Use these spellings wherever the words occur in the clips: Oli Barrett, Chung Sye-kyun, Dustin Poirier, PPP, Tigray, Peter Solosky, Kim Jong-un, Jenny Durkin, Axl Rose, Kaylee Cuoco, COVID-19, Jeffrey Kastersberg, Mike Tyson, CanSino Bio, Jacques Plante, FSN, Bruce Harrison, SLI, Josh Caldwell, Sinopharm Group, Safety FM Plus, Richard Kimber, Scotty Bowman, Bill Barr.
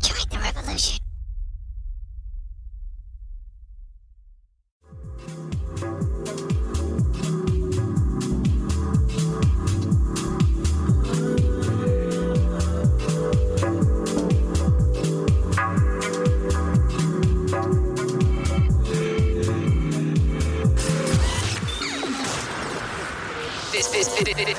Join the revolution.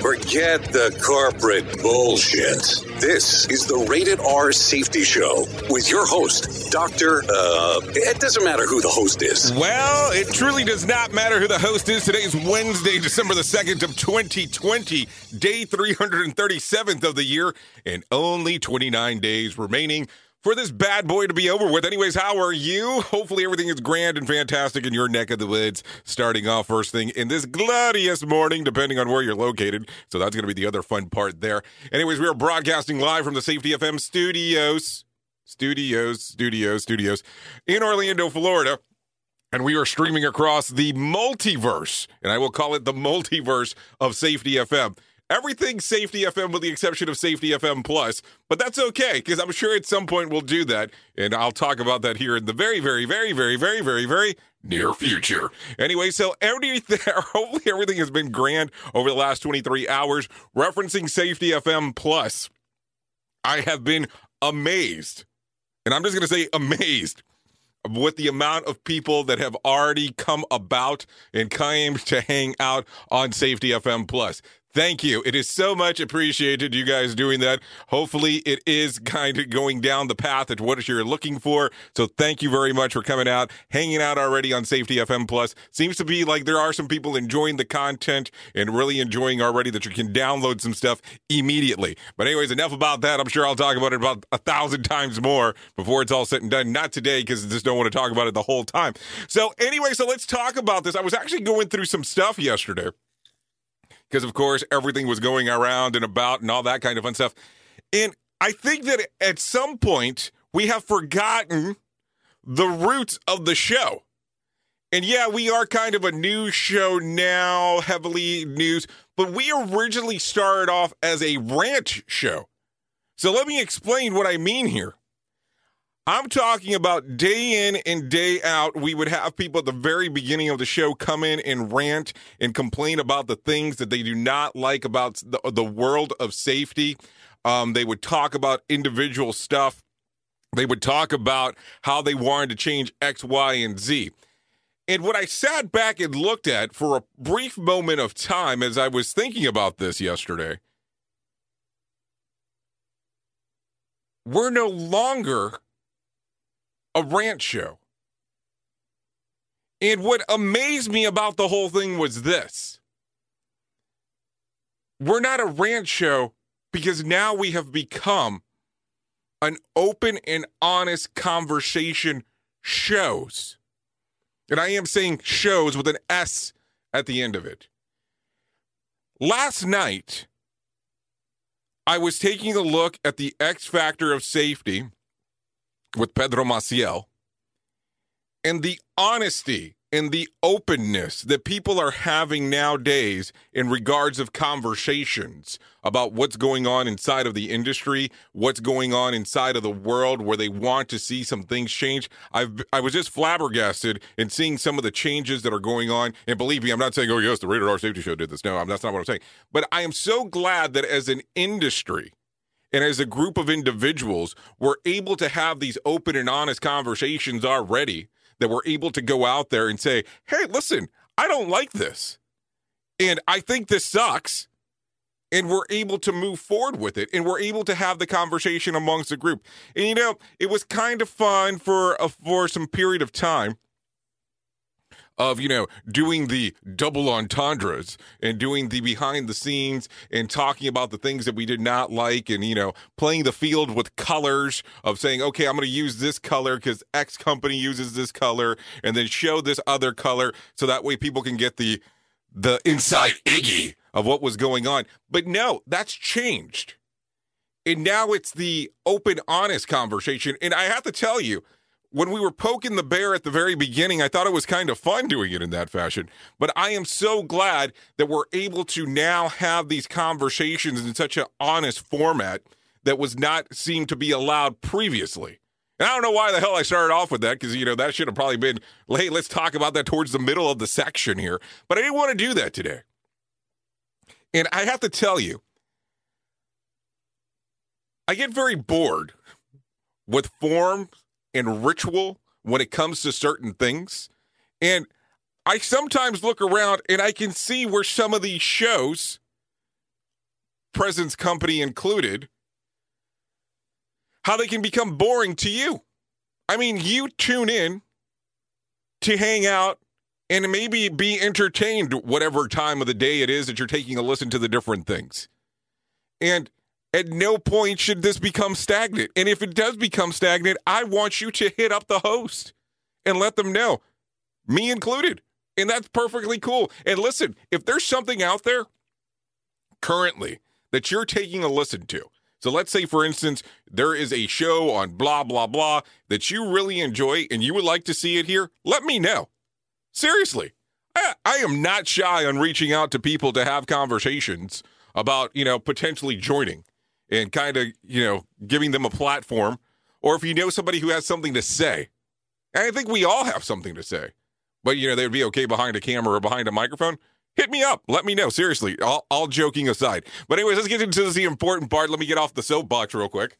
Forget the corporate bullshit. This is the Rated R Safety Show with your host, Dr. It doesn't matter who the host is. Well, it truly does not matter who the host is. Today is Wednesday, December the 2nd of 2020, day 337th of the year, and only 29 days remaining for this bad boy to be over with. Anyways, how are you? Hopefully everything is grand and fantastic in your neck of the woods, starting off first thing in this glorious morning, depending on where you're located. So that's going to be the other fun part there. Anyways, we are broadcasting live from the Safety FM studios in Orlando, Florida. And we are streaming across the multiverse, and I will call it the multiverse of Safety FM. Everything Safety FM with the exception of Safety FM Plus, but that's okay because I'm sure at some point we'll do that, and I'll talk about that here in the very, very, very, very, very, very, very near future. Anyway, so hopefully everything has been grand over the last 23 hours. Referencing Safety FM Plus, I have been amazed, and I'm just going to say amazed, with the amount of people that have already come about and came to hang out on Safety FM Plus. Thank you. It is so much appreciated, you guys doing that. Hopefully it is kind of going down the path at what you're looking for. So thank you very much for coming out, hanging out already on Safety FM Plus. Seems to be like there are some people enjoying the content and really enjoying already that you can download some stuff immediately. But anyways, enough about that. I'm sure I'll talk about it about 1,000 times more before it's all said and done. Not today, because I just don't want to talk about it the whole time. So anyway, so let's talk about this. I was actually going through some stuff yesterday, because, of course, everything was going around and about and all that kind of fun stuff. And I think that at some point we have forgotten the roots of the show. And, yeah, we are kind of a news show now, heavily news, but we originally started off as a ranch show. So let me explain what I mean here. I'm talking about day in and day out, we would have people at the very beginning of the show come in and rant and complain about the things that they do not like about the world of safety. They would talk about individual stuff. They would talk about how they wanted to change X, Y, and Z. And what I sat back and looked at for a brief moment of time as I was thinking about this yesterday We're no longer a rant show. And what amazed me about the whole thing was this. We're not a rant show because now we have become an open and honest conversation shows. And I am saying shows with an S at the end of it. Last night, I was taking a look at the X Factor of Safety with Pedro Maciel. And the honesty and the openness that people are having nowadays in regards of conversations about what's going on inside of the industry, what's going on inside of the world where they want to see some things change. I was just flabbergasted in seeing some of the changes that are going on. And believe me, I'm not saying, oh, yes, the Radar R Safety Show did this. No, that's not what I'm saying. But I am so glad that as an industry, and as a group of individuals, we're able to have these open and honest conversations already, that we're able to go out there and say, hey, listen, I don't like this. And I think this sucks. And we're able to move forward with it. And we're able to have the conversation amongst the group. And, you know, it was kind of fun for some period of time of, you know, doing the double entendres and doing the behind the scenes and talking about the things that we did not like and, you know, playing the field with colors of saying, okay, I'm going to use this color because X company uses this color and then show this other color so that way people can get the inside Iggy of what was going on. But no, that's changed. And now it's the open, honest conversation. And I have to tell you, when we were poking the bear at the very beginning, I thought it was kind of fun doing it in that fashion. But I am so glad that we're able to now have these conversations in such an honest format that was not seemed to be allowed previously. And I don't know why the hell I started off with that because, you know, that should have probably been, hey, let's talk about that towards the middle of the section here. But I didn't want to do that today. And I have to tell you, I get very bored with forms and ritual when it comes to certain things. And I sometimes look around and I can see where some of these shows, Presence Company included, how they can become boring to you. I mean, you tune in to hang out and maybe be entertained whatever time of the day it is that you're taking a listen to the different things. And at no point should this become stagnant. And if it does become stagnant, I want you to hit up the host and let them know, me included. And that's perfectly cool. And listen, if there's something out there currently that you're taking a listen to, so let's say, for instance, there is a show on blah, blah, blah that you really enjoy and you would like to see it here, let me know. Seriously, I am not shy on reaching out to people to have conversations about, you know, potentially joining and kind of, you know, giving them a platform, or if you know somebody who has something to say. And I think we all have something to say, but, you know, they would be okay behind a camera or behind a microphone. Hit me up. Let me know. Seriously, all joking aside. But anyways, let's get into the important part. Let me get off the soapbox real quick.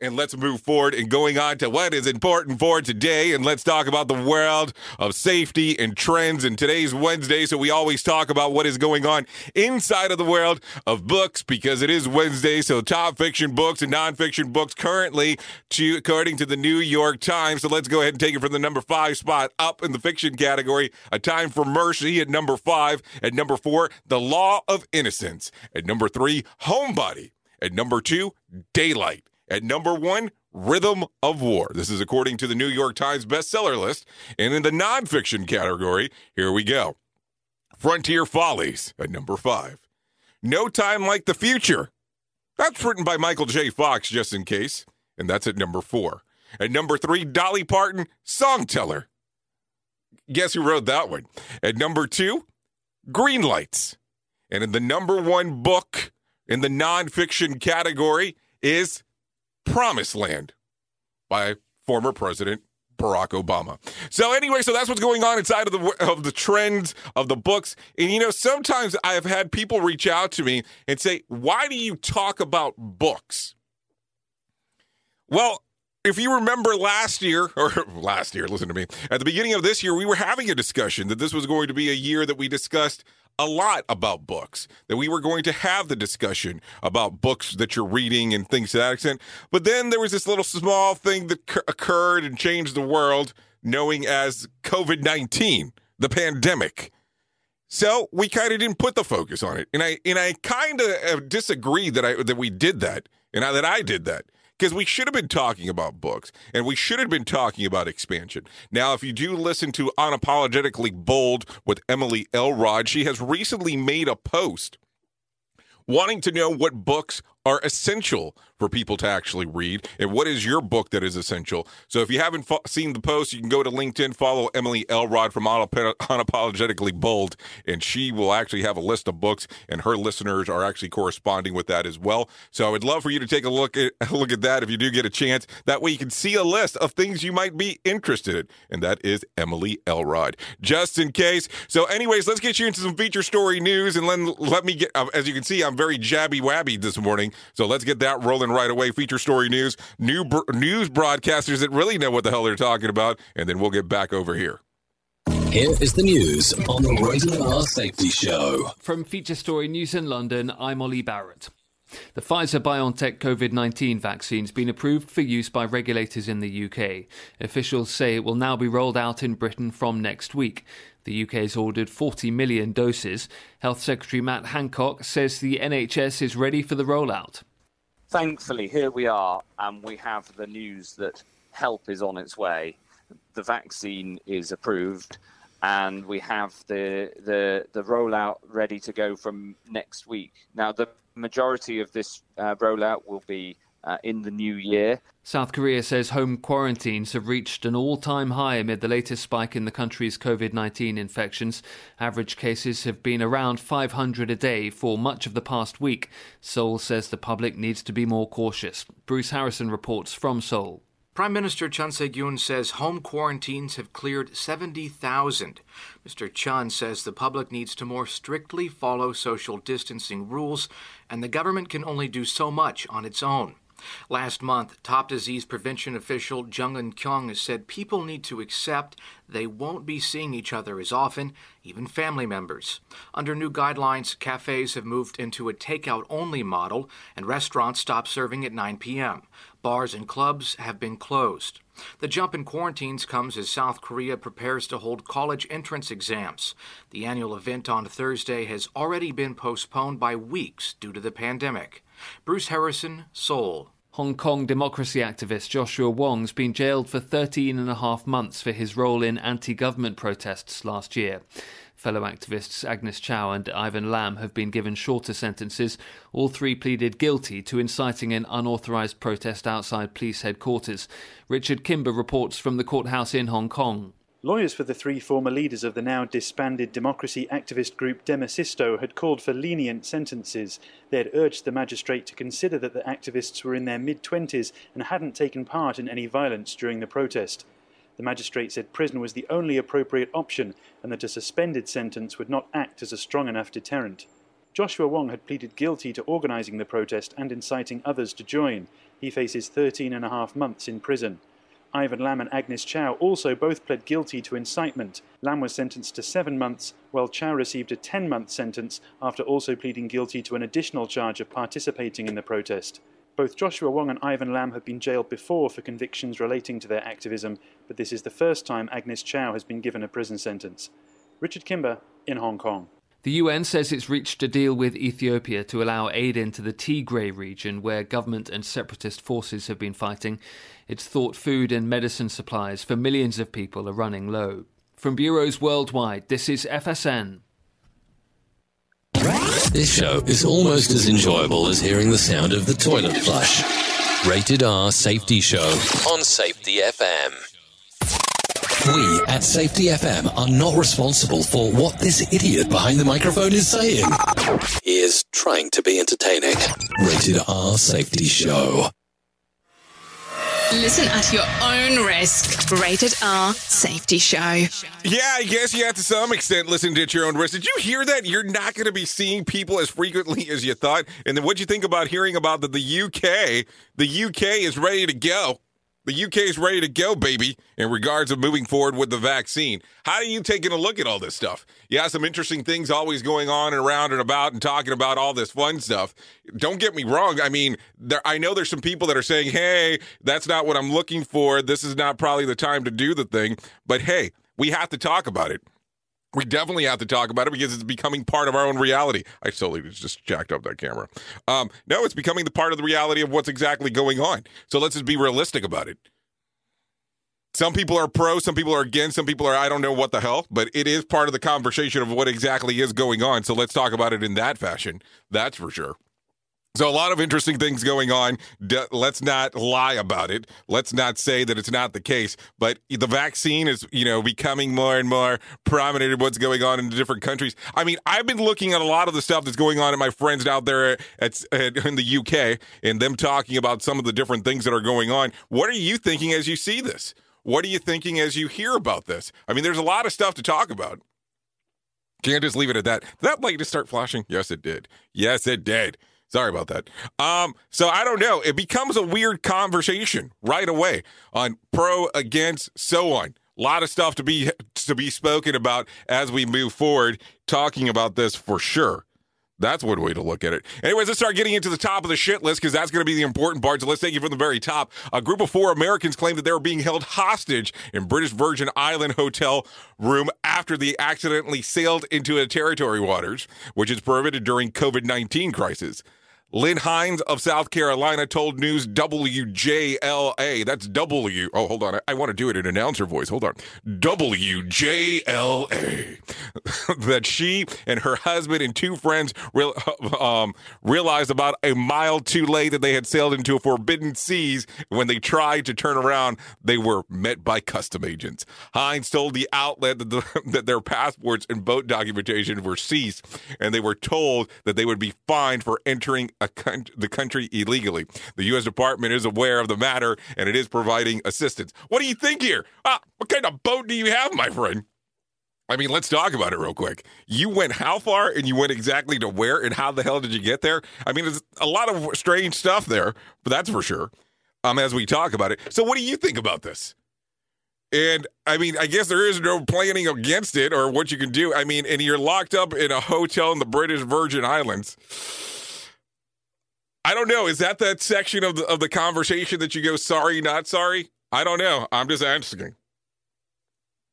And let's move forward and going on to what is important for today. And let's talk about the world of safety and trends. And today's Wednesday, so we always talk about what is going on inside of the world of books because it is Wednesday. So top fiction books and nonfiction books currently, according to the New York Times. So let's go ahead and take it from the number 5 spot up in the fiction category. A Time for Mercy at number 5. At number 4, The Law of Innocence. At number 3, Homebody. At number 2, Daylight. At number 1, Rhythm of War. This is according to the New York Times bestseller list. And in the nonfiction category, here we go. Frontier Follies at number 5. No Time Like the Future. That's written by Michael J. Fox, just in case. And that's at number 4. At number 3, Dolly Parton, Songteller. Guess who wrote that one? At number 2, Green Lights. And in the number 1 book in the nonfiction category is Promised Land by former President Barack Obama. So anyway, so that's what's going on inside of the trends of the books. And, you know, sometimes I have had people reach out to me and say, why do you talk about books? Well, if you remember listen to me, at the beginning of this year, we were having a discussion that this was going to be a year that we discussed a lot about books, that we were going to have the discussion about books that you're reading and things to that extent. But then there was this little small thing that occurred and changed the world, knowing as COVID-19, the pandemic. So we kind of didn't put the focus on it. And I kind of disagree that I did that. Because we should have been talking about books, and we should have been talking about expansion. Now, if you do listen to Unapologetically Bold with Emily Elrod, she has recently made a post wanting to know what books are essential for people to actually read, and what is your book that is essential. So if you haven't seen the post, you can go to LinkedIn, follow Emily Elrod from Unapologetically Bold, and she will actually have a list of books, and her listeners are actually corresponding with that as well. So I would love for you to take a look at that if you do get a chance. That way you can see a list of things you might be interested in, and that is Emily Elrod, just in case. So anyways, let's get you into some feature story news, and let me get, as you can see, I'm very jabby-wabby this morning. So let's get that rolling right away. Feature story news, news broadcasters that really know what the hell they're talking about, and then we'll get back over here. Here is the news on the Raising Our Safety Show. From Feature Story News in London, I'm Oli Barrett. The Pfizer-BioNTech COVID-19 vaccine's been approved for use by regulators in the UK. Officials say it will now be rolled out in Britain from next week. The UK has ordered 40 million doses. Health Secretary Matt Hancock says the NHS is ready for the rollout. Thankfully, here we are, and we have the news that help is on its way. The vaccine is approved, and we have the rollout ready to go from next week. Now, the majority of this rollout will be in the new year. South Korea says home quarantines have reached an all-time high amid the latest spike in the country's COVID-19 infections. Average cases have been around 500 a day for much of the past week. Seoul says the public needs to be more cautious. Bruce Harrison reports from Seoul. Prime Minister Chung Sye-kyun says home quarantines have cleared 70,000. Mr. Chung says the public needs to more strictly follow social distancing rules, and the government can only do so much on its own. Last month, top disease prevention official Jung Eun-kyung said people need to accept they won't be seeing each other as often, even family members. Under new guidelines, cafes have moved into a takeout-only model, and restaurants stopped serving at 9 p.m. Bars and clubs have been closed. The jump in quarantines comes as South Korea prepares to hold college entrance exams. The annual event on Thursday has already been postponed by weeks due to the pandemic. Bruce Harrison, Seoul. Hong Kong democracy activist Joshua Wong's been jailed for 13 and a half months for his role in anti-government protests last year. Fellow activists Agnes Chow and Ivan Lam have been given shorter sentences. All three pleaded guilty to inciting an unauthorised protest outside police headquarters. Richard Kimber reports from the courthouse in Hong Kong. Lawyers for the three former leaders of the now disbanded democracy activist group Demosisto had called for lenient sentences. They had urged the magistrate to consider that the activists were in their mid-20s and hadn't taken part in any violence during the protest. The magistrate said prison was the only appropriate option and that a suspended sentence would not act as a strong enough deterrent. Joshua Wong had pleaded guilty to organising the protest and inciting others to join. He faces 13 and a half months in prison. Ivan Lam and Agnes Chow also both pled guilty to incitement. Lam was sentenced to 7 months, while Chow received a 10-month sentence after also pleading guilty to an additional charge of participating in the protest. Both Joshua Wong and Ivan Lam have been jailed before for convictions relating to their activism, but this is the first time Agnes Chow has been given a prison sentence. Richard Kimber in Hong Kong. The UN says it's reached a deal with Ethiopia to allow aid into the Tigray region, where government and separatist forces have been fighting. It's thought food and medicine supplies for millions of people are running low. From bureaus worldwide, this is FSN. This show is almost as enjoyable as hearing the sound of the toilet flush. Rated R Safety Show on Safety FM. We at Safety FM are not responsible for what this idiot behind the microphone is saying. He is trying to be entertaining. Rated R Safety Show. Listen at your own risk. Rated R Safety Show. Yeah, I guess you have to some extent listen to it at your own risk. Did you hear that? You're not going to be seeing people as frequently as you thought. And then what'd you think about hearing about that the UK is ready to go? The UK is ready to go, baby, in regards of moving forward with the vaccine. How are you taking a look at all this stuff? You have some interesting things always going on and around and about and talking about all this fun stuff. Don't get me wrong. I mean, I know there's some people that are saying, hey, that's not what I'm looking for. This is not probably the time to do the thing. But, hey, we have to talk about it. We definitely have to talk about it because it's becoming part of our own reality. I totally just jacked up that camera. No, it's becoming the part of the reality of what's exactly going on. So let's just be realistic about it. Some people are pro, some people are against, some people are I don't know what the hell, but it is part of the conversation of what exactly is going on. So let's talk about it in that fashion. That's for sure. So a lot of interesting things going on. Let's not lie about it. Let's not say that it's not the case. But the vaccine is, becoming more and more prominent in what's going on in the different countries. I mean, I've been looking at a lot of the stuff that's going on in my friends out there in the UK and them talking about some of the different things that are going on. What are you thinking as you see this? What are you thinking as you hear about this? I mean, there's a lot of stuff to talk about. Can't just leave it at that. Did that light just start flashing? Yes, it did. Sorry about that. So I don't know. It becomes a weird conversation right away on pro, against, so on. A lot of stuff to be spoken about as we move forward, talking about this for sure. That's one way to look at it. Anyways, let's start getting into the top of the shit list because that's going to be the important part. So let's take you from the very top. A group of 4 Americans claim that they were being held hostage in British Virgin Island hotel room after they accidentally sailed into a territory waters, which is prohibited during COVID-19 crisis. Lynn Hines of South Carolina told News WJLA, that's W, oh, hold on, I want to do it in announcer voice, hold on, WJLA, that she and her husband and 2 friends realized about a mile too late that they had sailed into a forbidden seas. When they tried to turn around, they were met by custom agents. Hines told the outlet that their passports and boat documentation were seized, and they were told that they would be fined for entering the country illegally. The U.S. Department is aware of the matter, and it is providing assistance. What do you think here? What kind of boat do you have, my friend? I mean, let's talk about it real quick. You went how far, and you went exactly to where, and how the hell did you get there? I mean, there's a lot of strange stuff there, but that's for sure, as we talk about it. So what do you think about this? And, I mean, I guess there is no planning against it or what you can do. I mean, and you're locked up in a hotel in the British Virgin Islands. I don't know. Is that section of the conversation that you go, sorry, not sorry? I don't know. I'm just asking.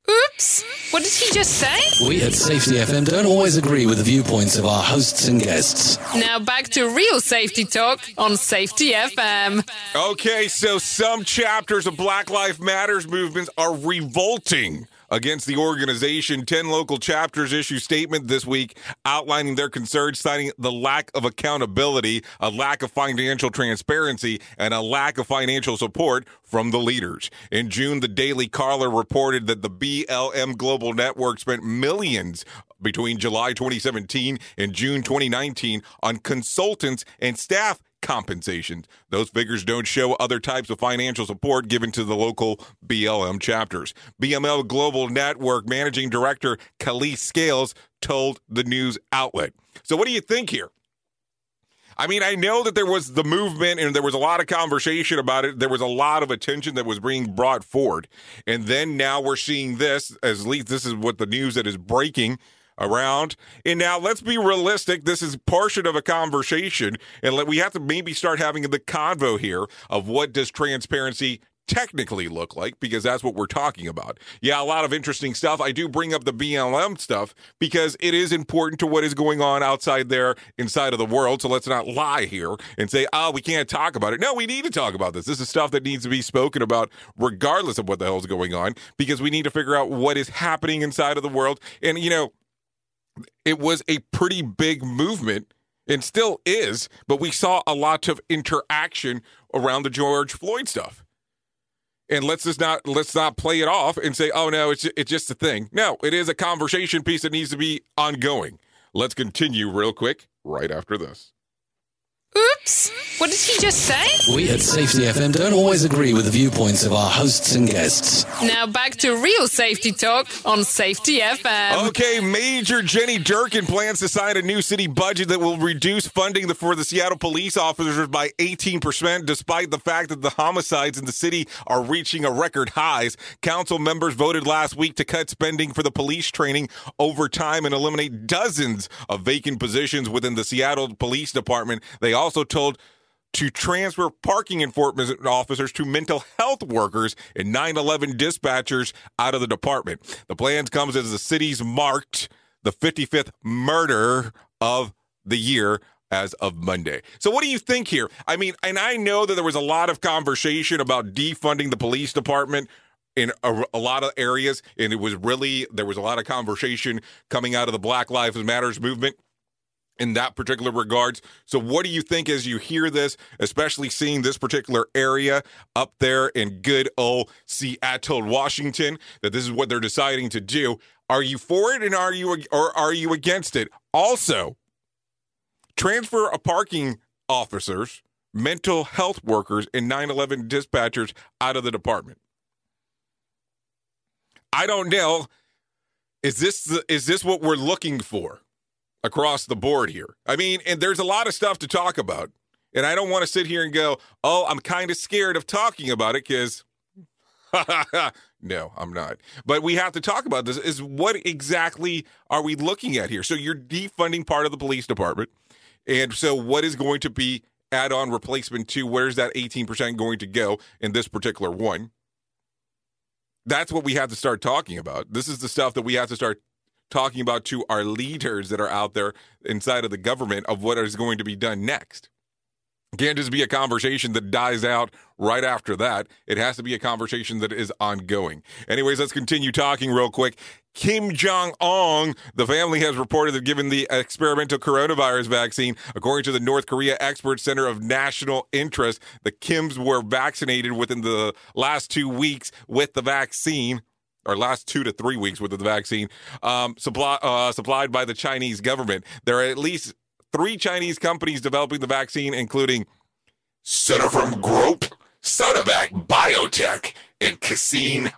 Oops. What did he just say? We at Safety FM don't always agree with the viewpoints of our hosts and guests. Now back to real safety talk on Safety FM. Okay, so some chapters of Black Lives Matters movements are revolting against the organization. 10 local chapters issued statement this week outlining their concerns, citing the lack of accountability, a lack of financial transparency, and a lack of financial support from the leaders. In June, the Daily Caller reported that the BLM Global Network spent millions between July 2017 and June 2019 on consultants and staff compensations. Those figures don't show other types of financial support given to the local BLM chapters. BLM Global Network Managing Director Khalees Scales told the news outlet. So what do you think here? I mean, I know that there was the movement and there was a lot of conversation about it. There was a lot of attention that was being brought forward. And then now we're seeing this, as at least this is what the news that is breaking around. And now let's be realistic. This is portion of a conversation, and we have to maybe start having the convo here of what does transparency technically look like, because that's what we're talking about. Yeah, a lot of interesting stuff. I do bring up the BLM stuff because it is important to what is going on outside there, inside of the world. So let's not lie here and say, we can't talk about it. No, we need to talk about this. This is stuff that needs to be spoken about regardless of what the hell is going on, because we need to figure out what is happening inside of the world. And, it was a pretty big movement and still is, but we saw a lot of interaction around the George Floyd stuff. And let's not play it off and say, oh, no, it's just a thing. No, it is a conversation piece that needs to be ongoing. Let's continue real quick right after this. Oops! What did he just say? We at Safety FM don't always agree with the viewpoints of our hosts and guests. Now back to real safety talk on Safety FM. Okay, Major Jenny Durkin plans to sign a new city budget that will reduce funding for the Seattle police officers by 18%, despite the fact that the homicides in the city are reaching a record highs. Council members voted last week to cut spending for the police training over time and eliminate dozens of vacant positions within the Seattle Police Department. They also told to transfer parking enforcement officers to mental health workers and 9/11 dispatchers out of the department. The plan comes as the city's marked the 55th murder of the year as of Monday. So what do you think here? I mean, and I know that there was a lot of conversation about defunding the police department in a lot of areas, and it was really, there was a lot of conversation coming out of the Black Lives Matters movement in that particular regards. So what do you think as you hear this, especially seeing this particular area up there in good old Seattle, Washington, that this is what they're deciding to do? Are you for it, and are you against it? Also, transfer a parking officers, mental health workers, and 9/11 dispatchers out of the department. I don't know. Is this what we're looking for across the board here? I mean, and there's a lot of stuff to talk about, and I don't want to sit here and go, oh, I'm kind of scared of talking about it, because no, I'm not. But we have to talk about this, is what exactly are we looking at here? So you're defunding part of the police department, and so what is going to be add-on replacement to? Where's that 18% going to go in this particular one? That's what we have to start talking about. This is the stuff that we have to start talking about to our leaders that are out there inside of the government of what is going to be done next. It can't just be a conversation that dies out right after that. It has to be a conversation that is ongoing. Anyways, let's continue talking real quick. Kim Jong-un, the family has reported that given the experimental coronavirus vaccine, according to the North Korea Expert Center of National Interest, the Kims were vaccinated within the last 2 weeks with the vaccine, or last 2 to 3 weeks with the vaccine, supplied by the Chinese government. There are at least 3 Chinese companies developing the vaccine, including Sinopharm Group, Sinovac Biotech, and CanSino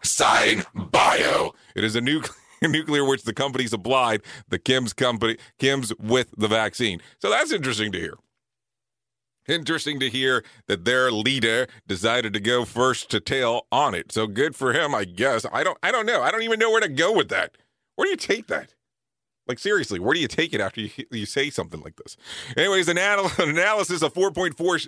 Bio. It is a nuclear which the company supplied the Kims with the vaccine. So that's interesting to hear. Interesting to hear that their leader decided to go first to tail on it. So good for him, I guess. I don't know. I don't even know where to go with that. Where do you take that? Like, seriously, where do you take it after you say something like this? Anyways, an analysis of 4.4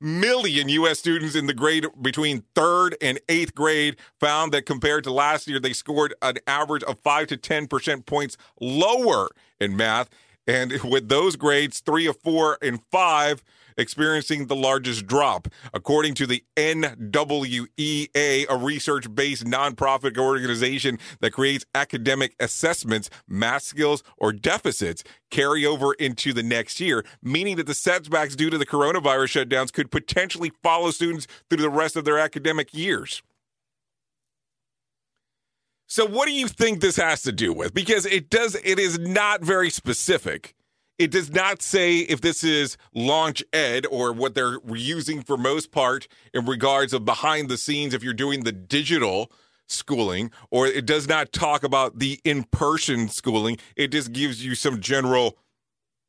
million U.S. students in the grade between 3rd and 8th grade found that compared to last year, they scored an average of 5 to 10% points lower in math. And with those grades, 3 of 4 and 5, experiencing the largest drop. According to the NWEA, a research-based nonprofit organization that creates academic assessments, math skills or deficits carry over into the next year, meaning that the setbacks due to the coronavirus shutdowns could potentially follow students through the rest of their academic years. So what do you think this has to do with? Because it is not very specific. It does not say if this is launch ed or what they're using for most part in regards of behind the scenes if you're doing the digital schooling, or it does not talk about the in-person schooling. It just gives you some general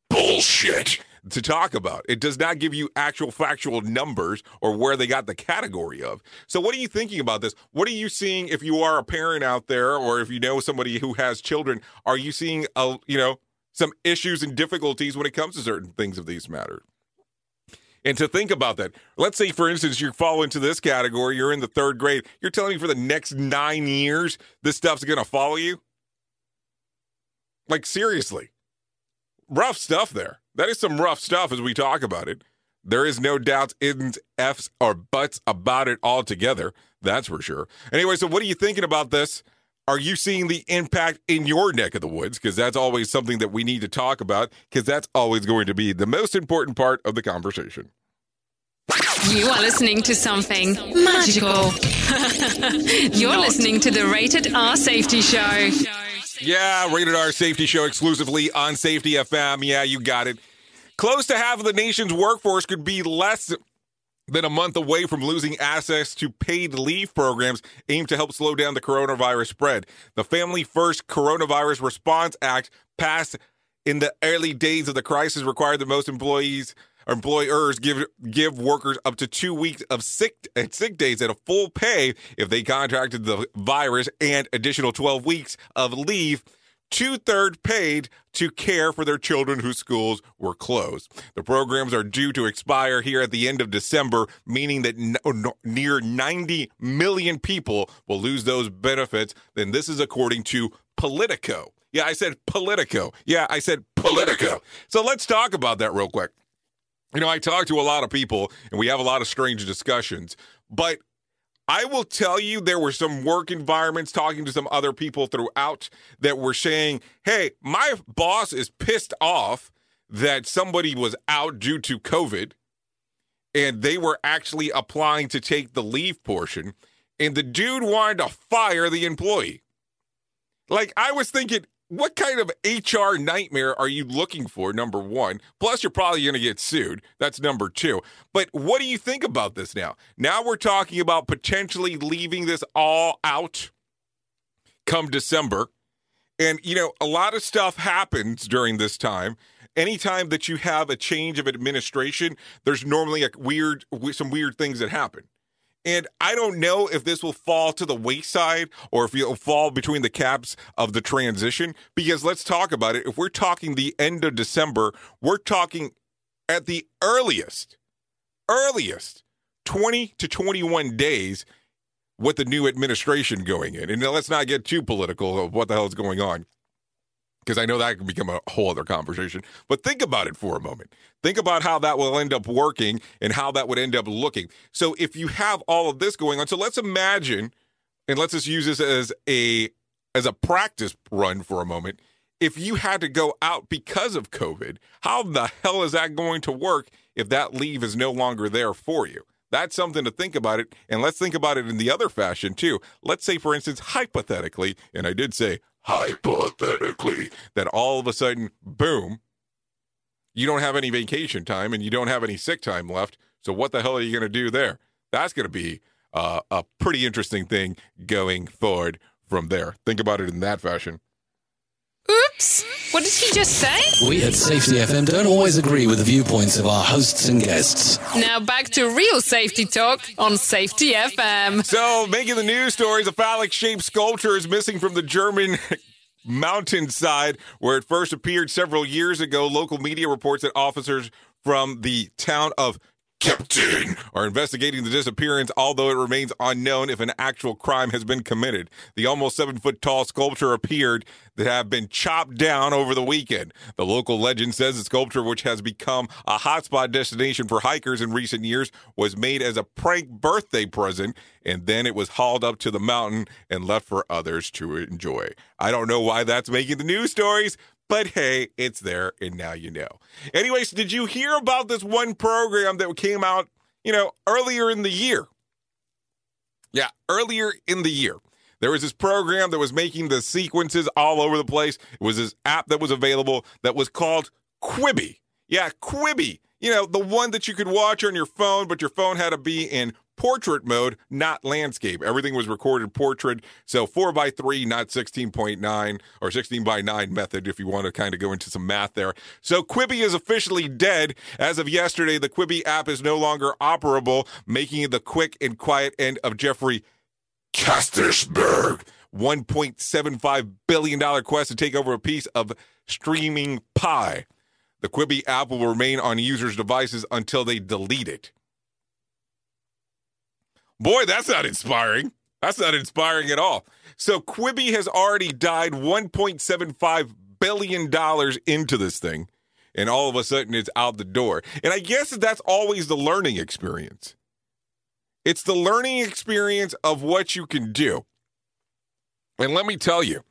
bullshit to talk about. It does not give you actual factual numbers or where they got the category of. So what are you thinking about this? What are you seeing if you are a parent out there, or if you know somebody who has children? Are you seeing some issues and difficulties when it comes to certain things of these matters? And to think about that, let's say, for instance, you fall into this category, you're in the 3rd grade. You're telling me for the next 9 years, this stuff's going to follow you? Like, seriously, rough stuff there. That is some rough stuff as we talk about it. There is no doubts, ifs, Fs, or buts about it altogether. That's for sure. Anyway, so what are you thinking about this? Are you seeing the impact in your neck of the woods? Because that's always something that we need to talk about, because that's always going to be the most important part of the conversation. You are listening to something magical. You're listening to the Rated R Safety Show. Yeah, Rated R Safety Show exclusively on Safety FM. Yeah, you got it. Close to half of the nation's workforce could be less than a month away from losing access to paid leave programs aimed to help slow down the coronavirus spread. The Family First Coronavirus Response Act, passed in the early days of the crisis, required that most employers give workers up to 2 weeks of sick days at a full pay if they contracted the virus, and additional 12 weeks of leave, two-thirds paid, to care for their children whose schools were closed. The programs are due to expire here at the end of December, meaning that near 90 million people will lose those benefits. Then this is according to Politico. Yeah, I said Politico. So let's talk about that real quick. You know, I talk to a lot of people, and we have a lot of strange discussions, but I will tell you there were some work environments talking to some other people throughout that were saying, hey, my boss is pissed off that somebody was out due to COVID, and they were actually applying to take the leave portion, and the dude wanted to fire the employee. Like, I was thinking, what kind of HR nightmare are you looking for, number one? Plus, you're probably going to get sued. That's number two. But what do you think about this now? Now we're talking about potentially leaving this all out come December. And, you know, a lot of stuff happens during this time. Anytime that you have a change of administration, there's normally some weird things that happen. And I don't know if this will fall to the wayside or if it'll fall between the caps of the transition, because let's talk about it. If we're talking the end of December, we're talking at the earliest 20 to 21 days with the new administration going in. And let's not get too political of what the hell is going on, because I know that can become a whole other conversation. But think about it for a moment. Think about how that will end up working and how that would end up looking. So if you have all of this going on, so let's imagine, and let's just use this as a practice run for a moment. If you had to go out because of COVID, how the hell is that going to work if that leave is no longer there for you? That's something to think about it. And let's think about it in the other fashion, too. Let's say, for instance, hypothetically, and I did say hypothetically, that all of a sudden, boom, you don't have any vacation time and you don't have any sick time left. So what the hell are you going to do there? That's going to be a pretty interesting thing going forward from there. Think about it in that fashion. Oops. What did he just say? We at Safety FM don't always agree with the viewpoints of our hosts and guests. Now back to real safety talk on Safety FM. So, making the news stories, a phallic-shaped sculpture is missing from the German mountainside where it first appeared several years ago. Local media reports that officers from the town of Captain are investigating the disappearance, although it remains unknown if an actual crime has been committed. The almost 7-foot-tall sculpture appeared to have been chopped down over the weekend. The local legend says the sculpture, which has become a hotspot destination for hikers in recent years, was made as a prank birthday present, and then it was hauled up to the mountain and left for others to enjoy. I don't know why that's making the news stories, but hey, it's there, and now you know. Anyways, did you hear about this one program that came out, you know, earlier in the year? Yeah, earlier in the year. There was this program that was making the sequences all over the place. It was this app that was available that was called Quibi. Yeah, Quibi. You know, the one that you could watch on your phone, but your phone had to be in portrait mode, not landscape. Everything was recorded portrait, so 4:3, not 16.9 or 16:9 method, if you want to kind of go into some math there. So Quibi is officially dead. As of yesterday, the Quibi app is no longer operable, making it the quick and quiet end of Jeffrey Kastersberg. $1.75 billion quest to take over a piece of streaming pie. The Quibi app will remain on users' devices until they delete it. Boy, that's not inspiring. That's not inspiring at all. So Quibi has already died $1.75 billion into this thing, and all of a sudden it's out the door. And I guess that's always the learning experience. It's the learning experience of what you can do. And let me tell you,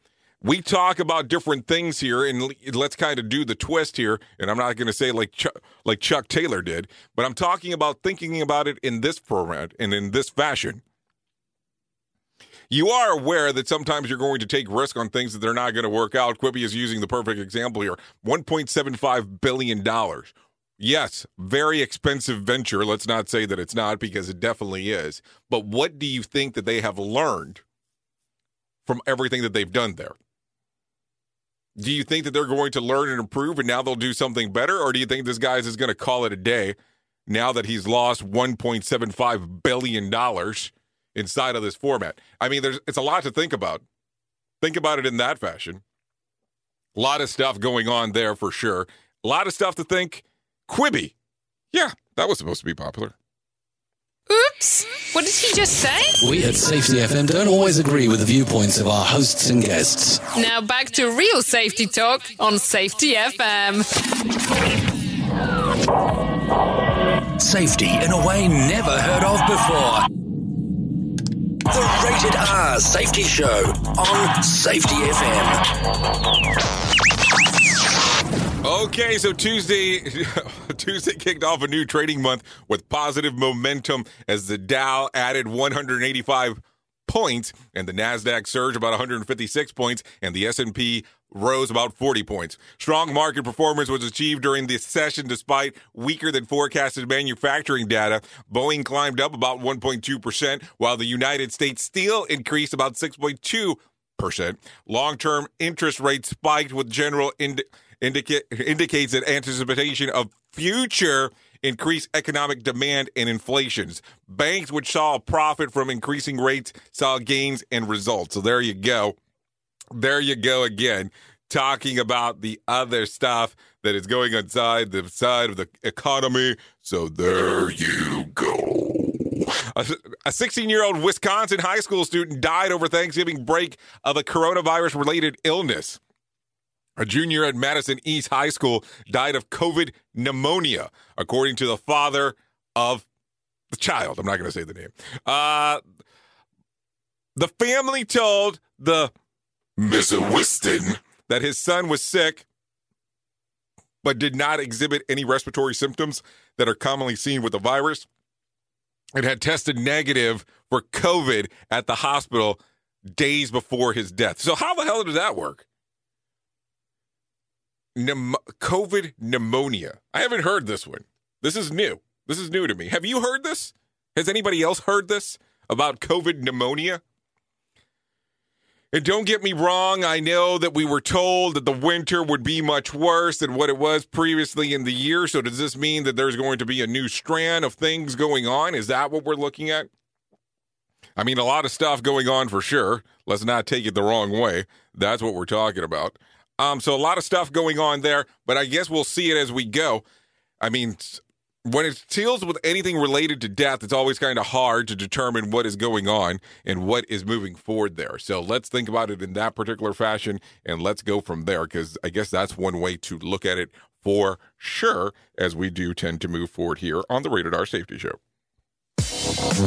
we talk about different things here, and let's kind of do the twist here. And I'm not going to say like Chuck Taylor did, but I'm talking about thinking about it in this format and in this fashion. You are aware that sometimes you're going to take risk on things that they're not going to work out. Quibi is using the perfect example here. $1.75 billion. Yes, very expensive venture. Let's not say that it's not, because it definitely is. But what do you think that they have learned from everything that they've done there? Do you think that they're going to learn and improve, and now they'll do something better? Or do you think this guy is going to call it a day now that he's lost $1.75 billion inside of this format? I mean, it's a lot to think about. Think about it in that fashion. A lot of stuff going on there for sure. A lot of stuff to think. Quibi. Yeah, that was supposed to be popular. Oops. What did he just say? We at Safety FM don't always agree with the viewpoints of our hosts and guests. Now back to real safety talk on Safety FM. Safety in a way never heard of before. The Rated R Safety Show on Safety FM. Okay, so Tuesday kicked off a new trading month with positive momentum as the Dow added 185 points and the Nasdaq surged about 156 points and the S&P rose about 40 points. Strong market performance was achieved during this session despite weaker than forecasted manufacturing data. Boeing climbed up about 1.2%, while the United States steel increased about 6.2%. Long-term interest rates spiked with general indicates an anticipation of future increased economic demand and inflations. Banks, which saw a profit from increasing rates, saw gains and results. So there you go. There you go again, talking about the other stuff that is going inside the side of the economy. So there you go. A 16-year-old Wisconsin high school student died over Thanksgiving break of a coronavirus-related illness. A junior at Madison East High School died of COVID pneumonia, according to the father of the child. I'm not going to say the name. The family told the Mr. Whiston that his son was sick, but did not exhibit any respiratory symptoms that are commonly seen with the virus, and had tested negative for COVID at the hospital days before his death. So how the hell does that work? COVID pneumonia. I haven't heard this one. This is new. This is new to me. Have you heard this? Has anybody else heard this about COVID pneumonia? And don't get me wrong, I know that we were told that the winter would be much worse than what it was previously in the year. So does this mean that there's going to be a new strand of things going on? Is that what we're looking at? I mean, a lot of stuff going on for sure. Let's not take it the wrong way. That's what we're talking about. So a lot of stuff going on there, but I guess we'll see it as we go. I mean, when it deals with anything related to death, it's always kind of hard to determine what is going on and what is moving forward there. So let's think about it in that particular fashion, and let's go from there, because I guess that's one way to look at it for sure, as we do tend to move forward here on the Rated R Safety Show.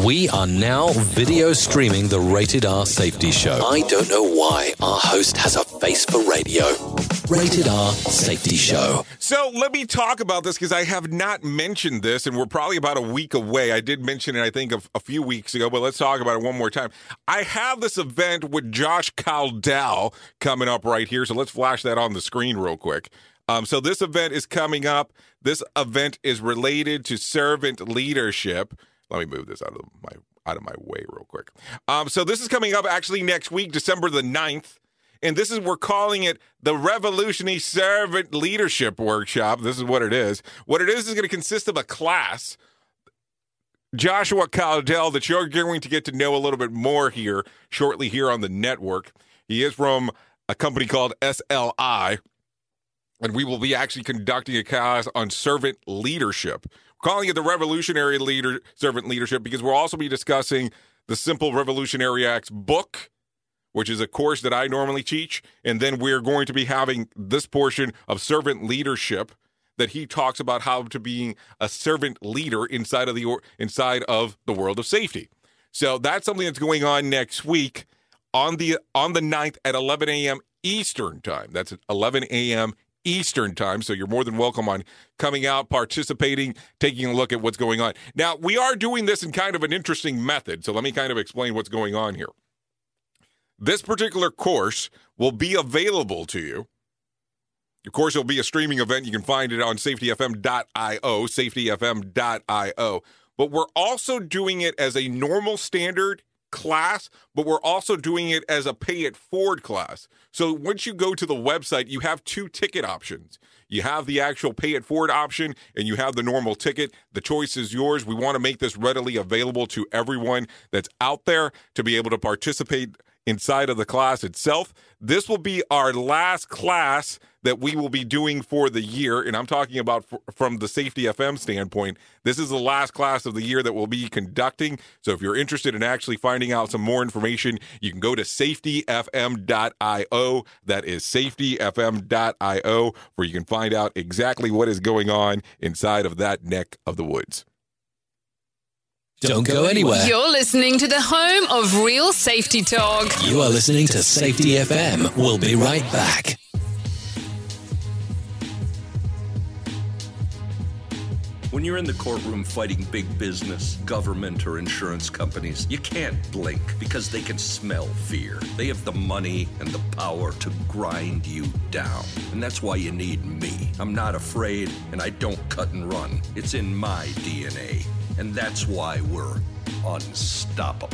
We are now video streaming the Rated R Safety Show. I don't know why our host has a face for radio. Rated R Safety Show. So let me talk about this, because I have not mentioned this, and we're probably about a week away. I did mention it, I think, a few weeks ago, but let's talk about it one more time. I have this event with Josh Caldwell coming up right here, so let's flash that on the screen real quick. So this event is coming up. This event is related to servant leadership. Let me move this out of my way real quick. So this is coming up actually next week, December the 9th. And this is, we're calling it the Revolutionary Servant Leadership Workshop. This is what it is. What it is going to consist of a class, Joshua Caldwell, that you're going to get to know a little bit more here shortly here on the network. He is from a company called SLI. And we will be actually conducting a class on servant leadership. We're calling it the Revolutionary Servant Leadership, because we'll also be discussing the Simple Revolutionary Acts book, which is a course that I normally teach. And then we're going to be having this portion of servant leadership that he talks about how to being a servant leader inside of the world of safety. So that's something that's going on next week on the 9th at 11 a.m. Eastern time. That's at 11 a.m. Eastern time, so you're more than welcome on coming out, participating, taking a look at what's going on. Now, we are doing this in kind of an interesting method, so let me kind of explain what's going on here. This particular course will be available to you Of course, it'll be a streaming event. You can find it on safetyfm.io, safetyfm.io. But we're also doing it as a normal standard class, but we're also doing it as a pay it forward class. So once you go to the website, you have two ticket options. You have the actual pay it forward option and you have the normal ticket. The choice is yours. We want to make this readily available to everyone that's out there to be able to participate inside of the class itself. This will be our last class that we will be doing for the year. And I'm talking about from the Safety FM standpoint. This is the last class of the year that we'll be conducting. So if you're interested in actually finding out some more information, you can go to safetyfm.io. That is safetyfm.io, where you can find out exactly what is going on inside of that neck of the woods. Don't go anywhere. You're listening to the home of real safety talk. You are listening to Safety FM. We'll be right back. When you're in the courtroom fighting big business, government, or insurance companies, you can't blink because they can smell fear. They have the money and the power to grind you down. And that's why you need me. I'm not afraid, and I don't cut and run. It's in my DNA. And that's why we're unstoppable.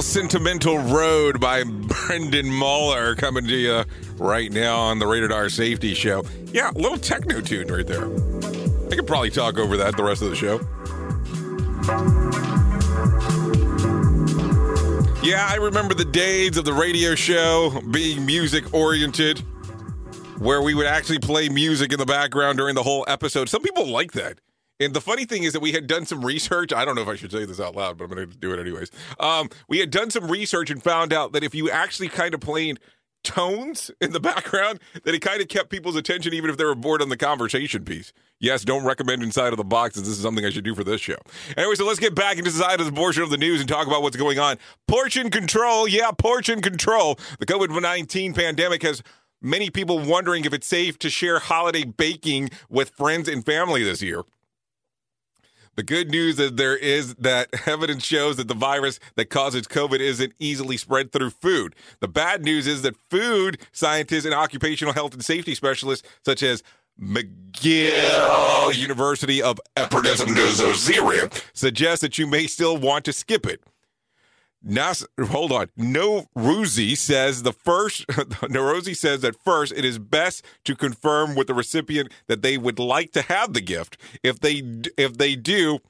Sentimental Road by Brendan Muller coming to you right now on the Radar Safety Show. Yeah, a little techno tune right there. I could probably talk over that the rest of the show. Yeah, I remember the days of the radio show being music-oriented, where we would actually play music in the background during the whole episode. Some people like that. And the funny thing is that we had done some research. I don't know if I should say this out loud, but I'm going to do it anyways. We had done some research and found out that if you actually kind of played tones in the background, that it kind of kept people's attention even if they were bored on the conversation piece. Yes, don't recommend Inside of the Box, as this is something I should do for this show. Anyway, so let's get back into Inside of the portion of the news and talk about what's going on. Portion control. Yeah, portion control. The COVID-19 pandemic has many people wondering if it's safe to share holiday baking with friends and family this year. The good news is there is that evidence shows that the virus that causes COVID isn't easily spread through food. The bad news is that food scientists and occupational health and safety specialists, such as McGill University of Epernus and Syria, suggest that you may still want to skip it. Noruzi says that first it is best to confirm with the recipient that they would like to have the gift. If they do,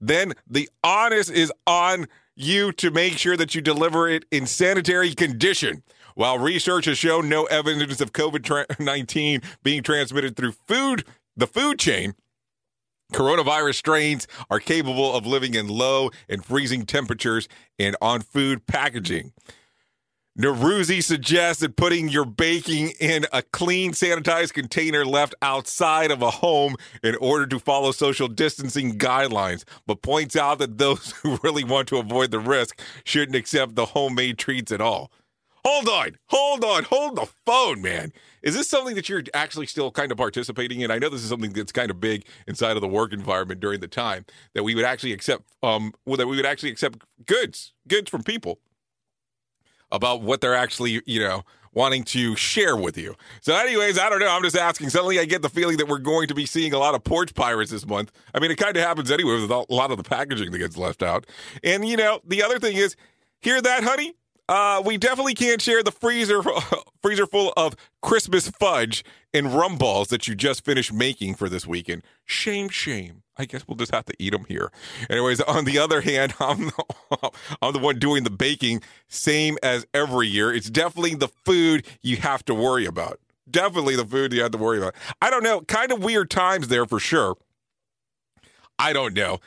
then the onus is on you to make sure that you deliver it in sanitary condition. While research has shown no evidence of COVID-19 being transmitted through the food chain, coronavirus strains are capable of living in low and freezing temperatures and on food packaging. Noruzi suggests that putting your baking in a clean, sanitized container left outside of a home in order to follow social distancing guidelines, but points out that those who really want to avoid the risk shouldn't accept the homemade treats at all. Hold on, hold the phone, man. Is this something that you're actually still kind of participating in? I know this is something that's kind of big inside of the work environment during the time that we would actually accept, goods from people about what they're actually, wanting to share with you. So anyways, I don't know. I'm just asking. Suddenly I get the feeling that we're going to be seeing a lot of porch pirates this month. I mean, it kind of happens anyway with a lot of the packaging that gets left out. And, you know, the other thing is, hear that, honey? We definitely can't share the freezer full of Christmas fudge and rum balls that you just finished making for this weekend. Shame. I guess we'll just have to eat them here. Anyways, on the other hand, I'm the one doing the baking, same as every year. It's definitely the food you have to worry about. I don't know. Kind of weird times there for sure. I don't know.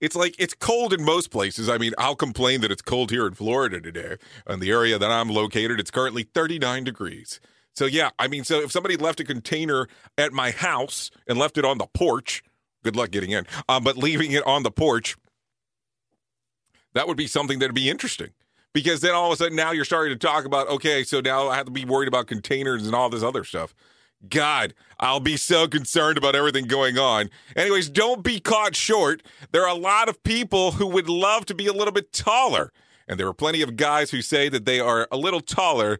It's like it's cold in most places. I mean, I'll complain that it's cold here in Florida today. In the area that I'm located, it's currently 39 degrees. So, yeah, I mean, so if somebody left a container at my house and left it on the porch, good luck getting in, but leaving it on the porch, that would be something that would be interesting. Because then all of a sudden now you're starting to talk about, okay, so now I have to be worried about containers and all this other stuff. God, I'll be so concerned about everything going on. Anyways, don't be caught short. There are a lot of people who would love to be a little bit taller. And there are plenty of guys who say that they are a little taller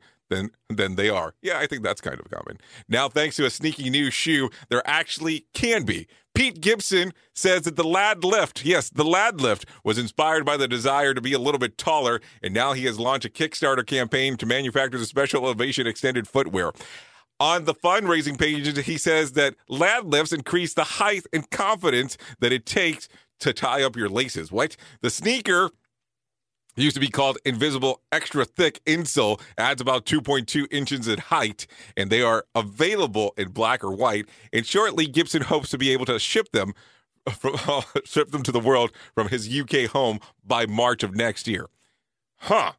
than they are. Yeah, I think that's kind of common. Now, thanks to a sneaky new shoe, there actually can be. Pete Gibson says that the Lad Lift, yes, the Lad Lift was inspired by the desire to be a little bit taller. And now he has launched a Kickstarter campaign to manufacture the special elevation extended footwear. On the fundraising page, he says that lad lifts increase the height and confidence that it takes to tie up your laces. What? The sneaker used to be called Invisible Extra Thick Insole, adds about 2.2 inches in height, and they are available in black or white. And shortly, Gibson hopes to be able to ship them to the world from his UK home by March of next year. Huh.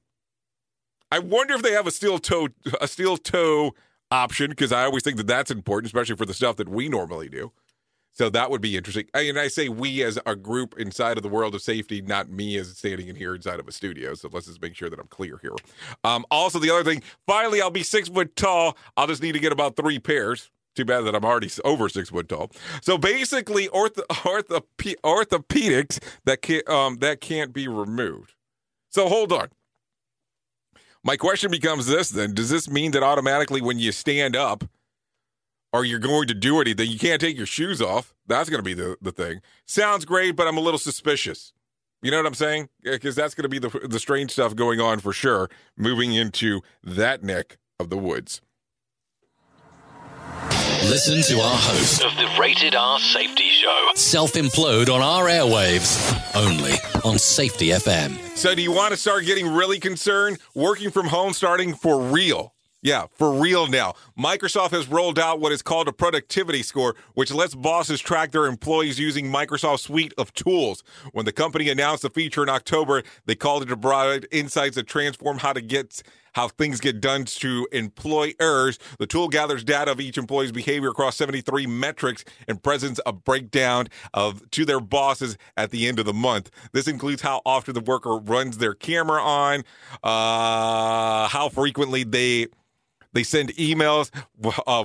I wonder if they have a steel toe option, because I always think that that's important, especially for the stuff that we normally do. So that would be interesting. And I say we as a group inside of the world of safety, not me as standing in here inside of a studio. So let's just make sure that I'm clear here. Also, the other thing, finally, I'll be 6 foot tall. I'll just need to get about three pairs. Too bad that I'm already over 6 foot tall. So basically, orthopedics that can't be removed. So hold on. My question becomes this, then. Does this mean that automatically when you stand up or you're going to do anything, you can't take your shoes off? That's going to be the thing. Sounds great, but I'm a little suspicious. You know what I'm saying? Because that's going to be the strange stuff going on for sure, moving into that neck of the woods. Listen to our host of the Rated R Safety Show. Self-implode on our airwaves. Only on Safety FM. So do you want to start getting really concerned? Working from home starting for real. Yeah, for real now. Microsoft has rolled out what is called a productivity score, which lets bosses track their employees using Microsoft's suite of tools. When the company announced the feature in October, they called it to provide insights that transform how things get done to employers. The tool gathers data of each employee's behavior across 73 metrics and presents a breakdown to their bosses at the end of the month. This includes how often the worker runs their camera on, how frequently they send emails,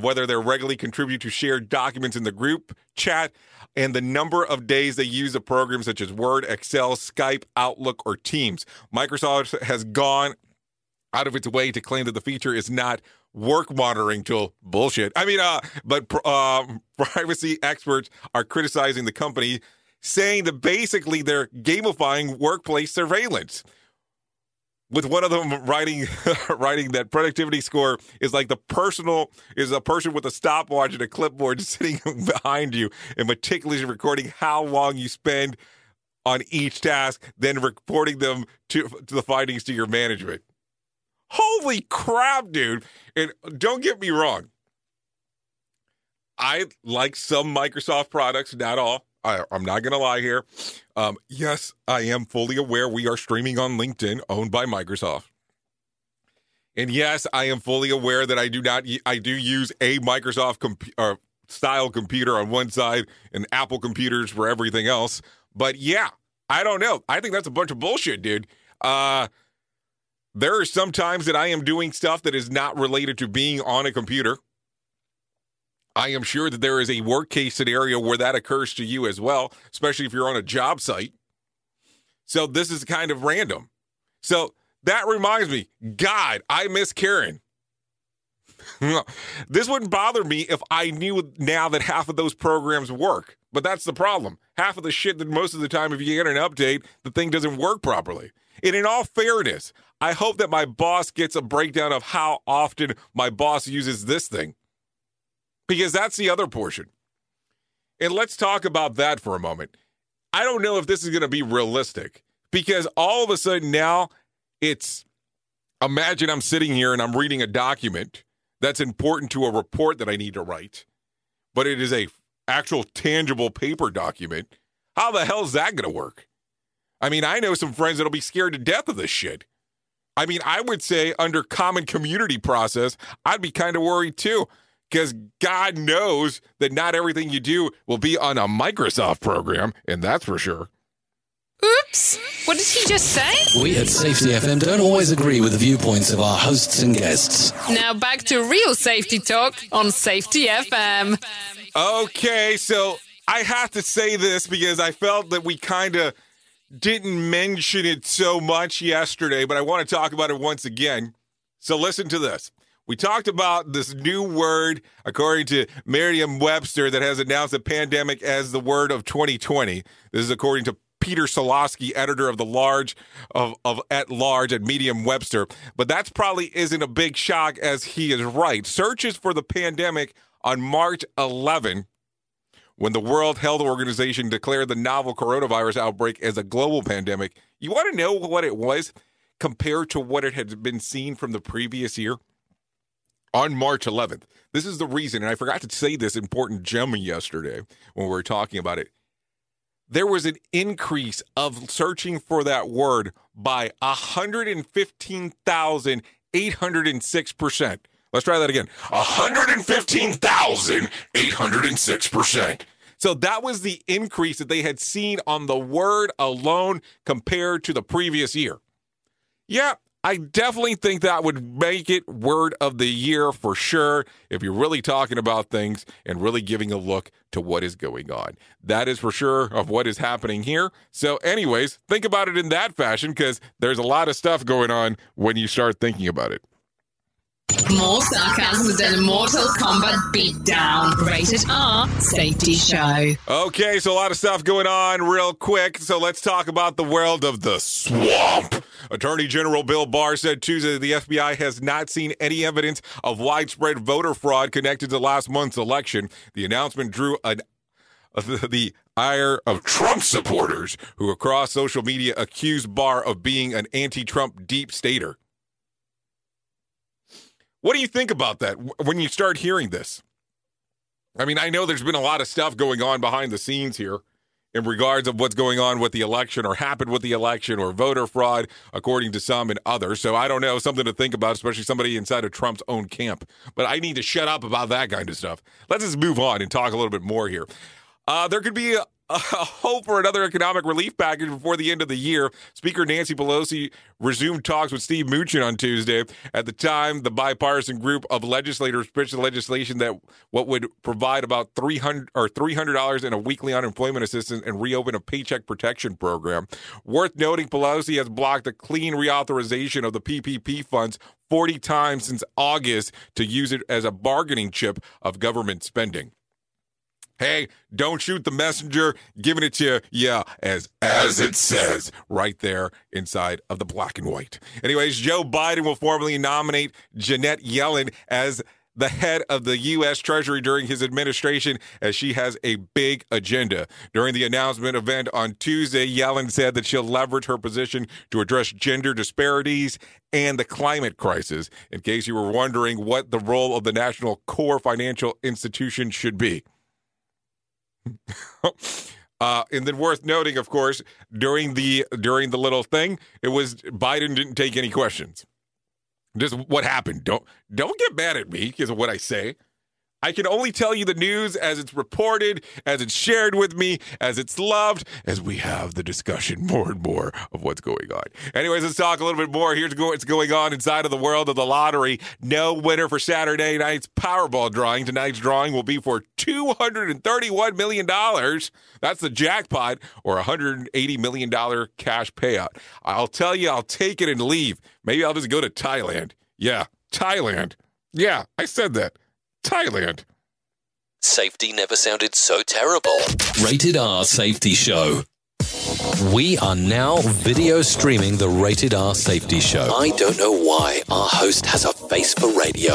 whether they regularly contribute to shared documents in the group chat, and the number of days they use a program such as Word, Excel, Skype, Outlook, or Teams. Microsoft has gone out of its way to claim that the feature is not work monitoring tool bullshit. I mean, but privacy experts are criticizing the company, saying that basically they're gamifying workplace surveillance. With one of them writing that productivity score is like a person with a stopwatch and a clipboard sitting behind you and meticulously recording how long you spend on each task, then reporting them to the findings to your management. Holy crap, dude. And don't get me wrong. I like some Microsoft products, not all. I'm not going to lie here. Yes, I am fully aware we are streaming on LinkedIn, owned by Microsoft. And yes, I am fully aware that I do use a Microsoft style computer on one side and Apple computers for everything else. But yeah, I don't know. I think that's a bunch of bullshit, dude. There are some times that I am doing stuff that is not related to being on a computer. I am sure that there is a work case scenario where that occurs to you as well, especially if you're on a job site. So this is kind of random. So That reminds me, God, I miss Karen. This wouldn't bother me if I knew now that half of those programs work. But that's the problem. Half of the shit that most of the time, if you get an update, the thing doesn't work properly. And in all fairness, I hope that my boss gets a breakdown of how often my boss uses this thing. Because that's the other portion. And let's talk about that for a moment. I don't know if this is going to be realistic. Because all of a sudden now, it's, imagine I'm sitting here and I'm reading a document that's important to a report that I need to write, but it is a actual tangible paper document. How the hell is that going to work? I mean, I know some friends that'll be scared to death of this shit. I mean, I would say under common community process, I'd be kind of worried too, because God knows that not everything you do will be on a Microsoft program, and that's for sure. Oops, what did he just say? We at Safety FM don't always agree with the viewpoints of our hosts and guests. Now back to real safety talk on Safety FM. Okay, so I have to say this because I felt that we kind of didn't mention it so much yesterday, but I want to talk about it once again. So listen to this. We talked about this new word, according to Merriam-Webster, that has announced the pandemic as the word of 2020. This is according to Peter Solosky, editor of the large of At Large at Merriam-Webster. But that's probably isn't a big shock, as he is right. Searches for the pandemic on March 11, when the World Health Organization declared the novel coronavirus outbreak as a global pandemic. You want to know what it was compared to what it had been seen from the previous year? On March 11th. This is the reason, and I forgot to say this important gem yesterday when we were talking about it. There was an increase of searching for that word by 115,806%. Let's try that again. 115,806%. So that was the increase that they had seen on the word alone compared to the previous year. Yeah, I definitely think that would make it word of the year for sure if you're really talking about things and really giving a look to what is going on. That is for sure of what is happening here. So anyways, think about it in that fashion because there's a lot of stuff going on when you start thinking about it. More sarcasm than a Mortal Kombat beatdown. Rated R, Safety Show. Okay, so a lot of stuff going on real quick. So let's talk about the world of the swamp. Attorney General Bill Barr said Tuesday the FBI has not seen any evidence of widespread voter fraud connected to last month's election. The announcement drew the ire of Trump supporters who across social media accused Barr of being an anti-Trump deep stater. What do you think about that when you start hearing this? I mean, I know there's been a lot of stuff going on behind the scenes here in regards of what's going on with the election or happened with the election or voter fraud, according to some and others. So I don't know, something to think about, especially somebody inside of Trump's own camp. But I need to shut up about that kind of stuff. Let's just move on and talk a little bit more here. There could be a hope for another economic relief package before the end of the year. Speaker Nancy Pelosi resumed talks with Steve Mnuchin on Tuesday. At the time, the bipartisan group of legislators pitched legislation that what would provide about $300 in a weekly unemployment assistance and reopen a paycheck protection program. Worth noting, Pelosi has blocked the clean reauthorization of the PPP funds 40 times since August to use it as a bargaining chip of government spending. Hey, don't shoot the messenger, giving it to you, yeah, as it says, right there inside of the black and white. Anyways, Joe Biden will formally nominate Janet Yellen as the head of the U.S. Treasury during his administration, as she has a big agenda. During the announcement event on Tuesday, Yellen said that she'll leverage her position to address gender disparities and the climate crisis, in case you were wondering what the role of the national core financial institution should be. And then worth noting, of course, during the little thing, it was Biden didn't take any questions. Just what happened. Don't get mad at me because of what I say. I can only tell you the news as it's reported, as it's shared with me, as it's loved, as we have the discussion more and more of what's going on. Anyways, let's talk a little bit more. Here's what's going on inside of the world of the lottery. No winner for Saturday night's Powerball drawing. Tonight's drawing will be for $231 million. That's the jackpot, or $180 million cash payout. I'll tell you, I'll take it and leave. Maybe I'll just go to Thailand. Yeah, Thailand. Yeah, I said that. Thailand. Safety never sounded so terrible. Rated R Safety Show. We are now video streaming the Rated R Safety Show. I don't know why our host has a face for radio.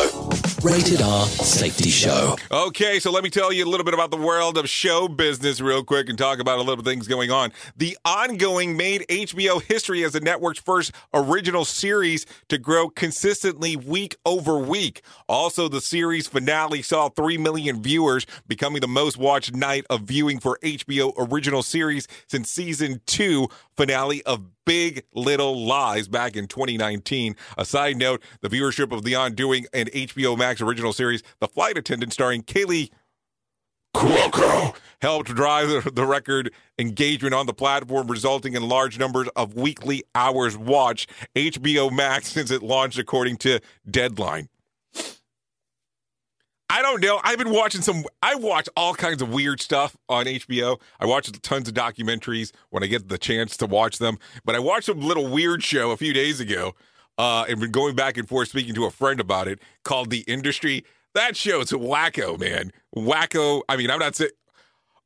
Rated R Safety Show. Okay, so let me tell you a little bit about the world of show business real quick and talk about a little things going on. The Ongoing made HBO history as the network's first original series to grow consistently week over week. Also, the series finale saw 3 million viewers, becoming the most watched night of viewing for HBO original series since Season 2 finale of Big Little Lies back in 2019. A side note, the viewership of The Undoing and HBO Max original series The Flight Attendant starring Kaylee Cuoco helped drive the record engagement on the platform, resulting in large numbers of weekly hours watched. HBO Max since it launched, according to Deadline. I don't know. I've been watching I watch all kinds of weird stuff on HBO. I watch tons of documentaries when I get the chance to watch them. But I watched a little weird show a few days ago and been going back and forth speaking to a friend about it called The Industry. That show is wacko, man. Wacko. I mean, I'm not saying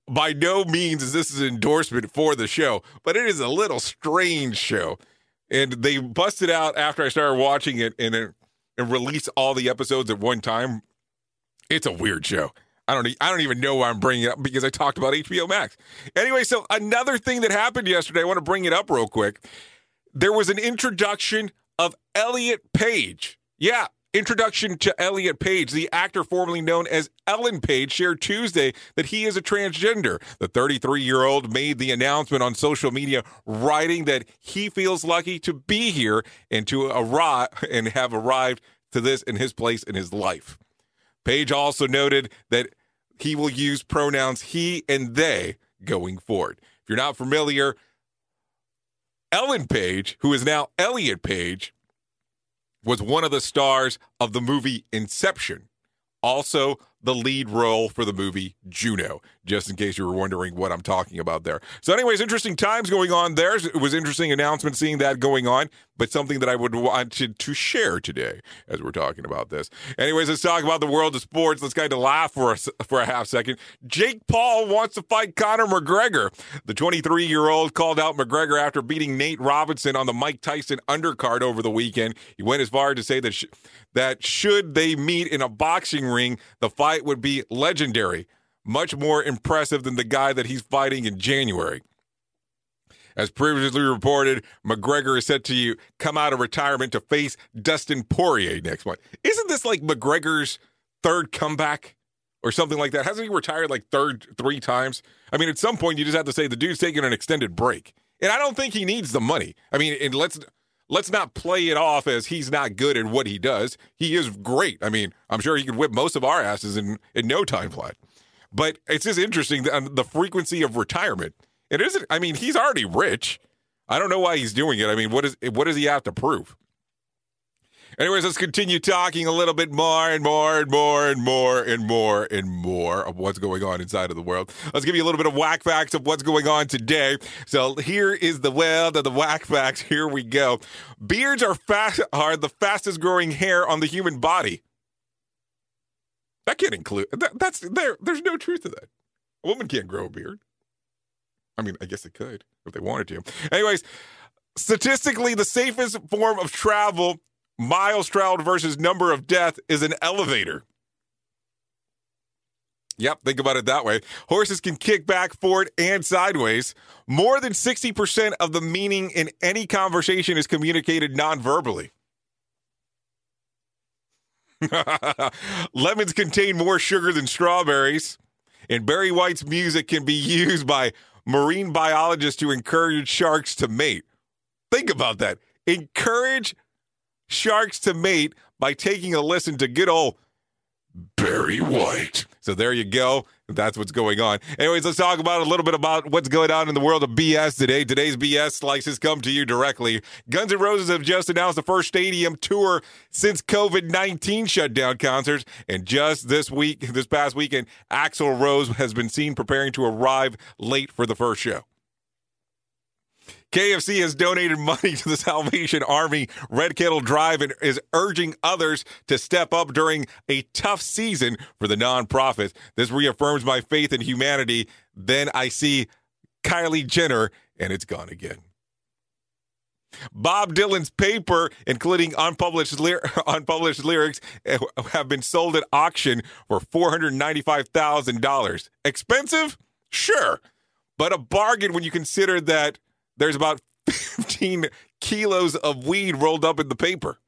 by no means is this an endorsement for the show, but it is a little strange show. And they busted out after I started watching it and released all the episodes at one time. It's a weird show. I don't even know why I'm bringing it up because I talked about HBO Max. Anyway, so another thing that happened yesterday, I want to bring it up real quick. There was an introduction of Elliot Page. Yeah, introduction to Elliot Page. The actor formerly known as Ellen Page shared Tuesday that he is a transgender. The 33-year-old made the announcement on social media, writing that he feels lucky to be here and to arrive and have arrived to this in his place in his life. Page also noted that he will use pronouns he and they going forward. If you're not familiar, Ellen Page, who is now Elliot Page, was one of the stars of the movie Inception. Also, the lead role for the movie Juno, just in case you were wondering what I'm talking about there. So anyways, interesting times going on there. It was interesting announcement seeing that going on, but something that I would want to share today as we're talking about this. Anyways, let's talk about the world of sports. Let's kind of laugh for a half second. Jake Paul wants to fight Conor McGregor. The 23-year-old called out McGregor after beating Nate Robinson on the Mike Tyson undercard over the weekend. He went as far to say that that should they meet in a boxing ring, the fight would be legendary, much more impressive than the guy that he's fighting in January. As previously reported, McGregor is set to come out of retirement to face Dustin Poirier next month. Isn't this like McGregor's third comeback or something like that? Hasn't he retired like three times? I mean, at some point, you just have to say the dude's taking an extended break. And I don't think he needs the money. I mean, and let's not play it off as he's not good at what he does. He is great. I mean, I'm sure he could whip most of our asses in no time flat. But it's just interesting, the frequency of retirement. It isn't. I mean, he's already rich. I don't know why he's doing it. I mean, what does he have to prove? Anyways, let's continue talking a little bit more and more and more and more and more and more of what's going on inside of the world. Let's give you a little bit of whack facts of what's going on today. So here is the world of the whack facts. Here we go. Beards are the fastest growing hair on the human body. That can't include that's there. There's no truth to that. A woman can't grow a beard. I mean, I guess it could if they wanted to. Anyways, statistically, the safest form of travel, miles traveled versus number of death, is an elevator. Yep, think about it that way. Horses can kick back, forward, and sideways. More than 60% of the meaning in any conversation is communicated non-verbally. Lemons contain more sugar than strawberries. And Barry White's music can be used by marine biologists to encourage sharks to mate. Think about that. Encourage sharks to mate by taking a listen to good old Barry White. So there you go. That's what's going on. Anyways, let's talk about a little bit about what's going on in the world of BS today. Today's BS slices come to you directly. Guns N' Roses have just announced the first stadium tour since COVID-19 shutdown concerts. And just this past weekend, Axl Rose has been seen preparing to arrive late for the first show. KFC has donated money to the Salvation Army Red Kettle Drive and is urging others to step up during a tough season for the nonprofit. This reaffirms my faith in humanity. Then I see Kylie Jenner, and it's gone again. Bob Dylan's paper, including unpublished lyrics, have been sold at auction for $495,000. Expensive? Sure. But a bargain when you consider that there's about 15 kilos of weed rolled up in the paper.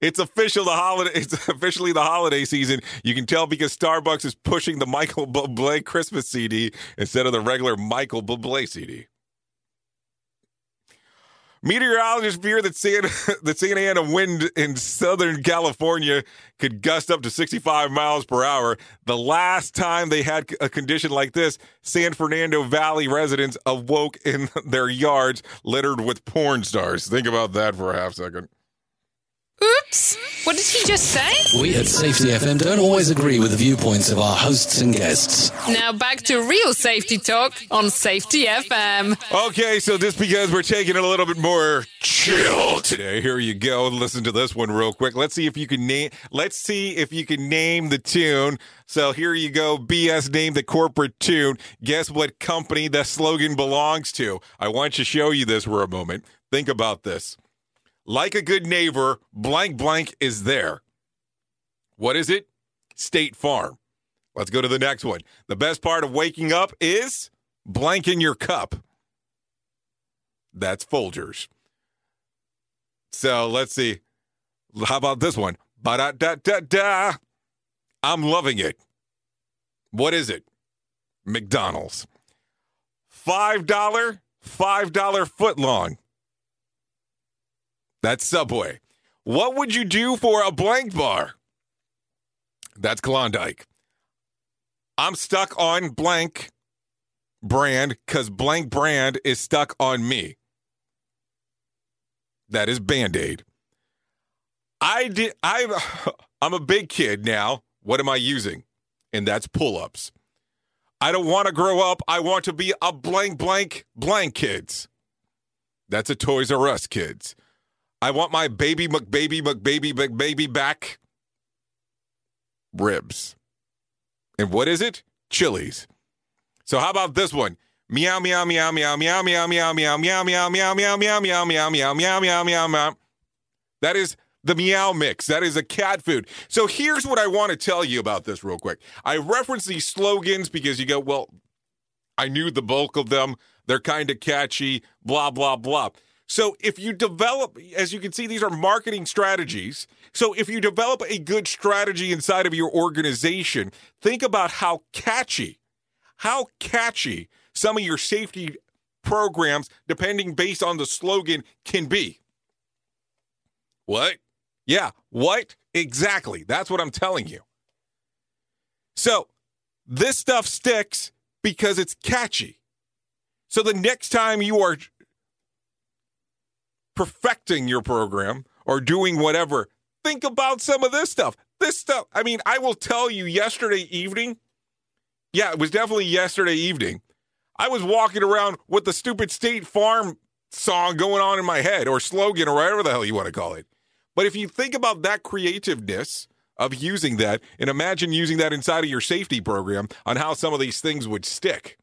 It's official. It's officially the holiday season. You can tell because Starbucks is pushing the Michael Bublé Christmas CD instead of the regular Michael Bublé CD. Meteorologists fear that Santa Ana wind in Southern California could gust up to 65 miles per hour. The last time they had a condition like this, San Fernando Valley residents awoke in their yards littered with porn stars. Think about that for a half second. Oops. What did he just say? We at Safety FM don't always agree with the viewpoints of our hosts and guests. Now back to real safety talk on Safety FM. Okay, so just because we're taking it a little bit more chill today, here you go. Listen to this one real quick. Let's see if you can name the tune. So here you go. BS named the corporate tune. Guess what company that slogan belongs to? I want to show you this for a moment. Think about this. Like a good neighbor, blank blank is there. What is it? State Farm. Let's go to the next one. The best part of waking up is blank in your cup. That's Folgers. So let's see. How about this one? Ba-da-da-da-da. I'm loving it. What is it? McDonald's. $5 footlong. That's Subway. What would you do for a blank bar? That's Klondike. I'm stuck on blank brand because blank brand is stuck on me. That is Band-Aid. I'm a big kid now. What am I using? And that's pull-ups. I don't want to grow up. I want to be a blank, blank, blank kids. That's a Toys R Us kids. I want my baby McBaby McBaby McBaby back ribs. And what is it? Chili's. So how about this one? Meow meow meow meow meow meow meow meow meow meow meow meow meow meow meow meow meow meow meow meow. That is the meow mix. That is a cat food. So here's what I want to tell you about this real quick. I reference these slogans because you go, well, I knew the bulk of them. They're kind of catchy, blah, blah, blah. So if you develop, as you can see, these are marketing strategies. So if you develop a good strategy inside of your organization, think about how catchy some of your safety programs, depending based on the slogan, can be. What? Yeah, what? Exactly. That's what I'm telling you. So this stuff sticks because it's catchy. So the next time you are perfecting your program or doing whatever, think about some of this stuff. I mean, I will tell you yesterday evening. Yeah, it was definitely yesterday evening. I was walking around with the stupid State Farm song going on in my head or slogan or whatever the hell you want to call it. But if you think about that creativeness of using that and imagine using that inside of your safety program on how some of these things would stick.